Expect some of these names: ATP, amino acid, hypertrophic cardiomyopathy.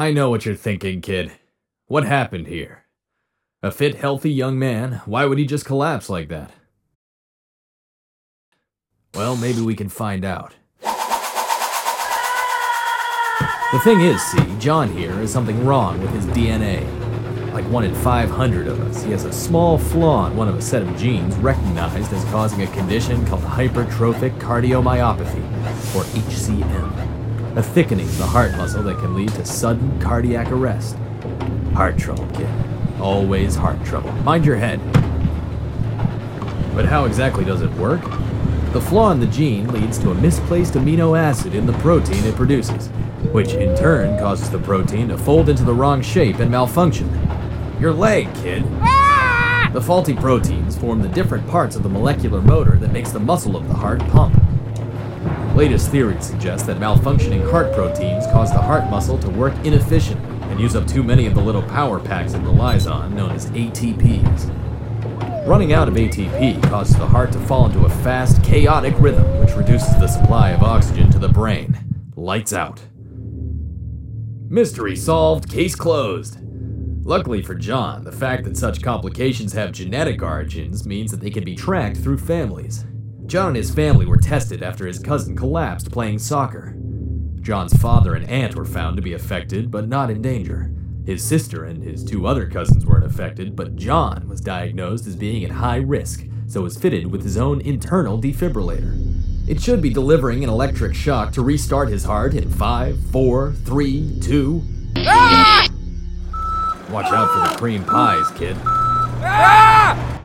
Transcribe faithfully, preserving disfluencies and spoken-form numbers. I know what you're thinking, kid. What happened here? A fit, healthy young man, why would he just collapse like that? Well, maybe we can find out. The thing is, see, John here has something wrong with his D N A. Like one in five hundred of us, he has a small flaw in one of a set of genes recognized as causing a condition called hypertrophic cardiomyopathy, or H C M, a thickening of the heart muscle that can lead to sudden cardiac arrest. Heart trouble, kid. Always heart trouble. Mind your head. But how exactly does it work? The flaw in the gene leads to a misplaced amino acid in the protein it produces, which in turn causes the protein to fold into the wrong shape and malfunction. Your leg, kid. Ah! The faulty proteins form the different parts of the molecular motor that makes the muscle of the heart pump. Latest theories suggest that malfunctioning heart proteins cause the heart muscle to work inefficiently and use up too many of the little power packs it relies on, known as A T Ps. Running out of A T P causes the heart to fall into a fast, chaotic rhythm, which reduces the supply of oxygen to the brain. Lights out. Mystery solved, case closed. Luckily for John, the fact that such complications have genetic origins means that they can be tracked through families. John and his family were tested after his cousin collapsed playing soccer. John's father and aunt were found to be affected, but not in danger. His sister and his two other cousins weren't affected, but John was diagnosed as being at high risk, so was fitted with his own internal defibrillator. It should be delivering an electric shock to restart his heart in five, four, three, two... Ah! Watch out for the cream pies, kid. Ah!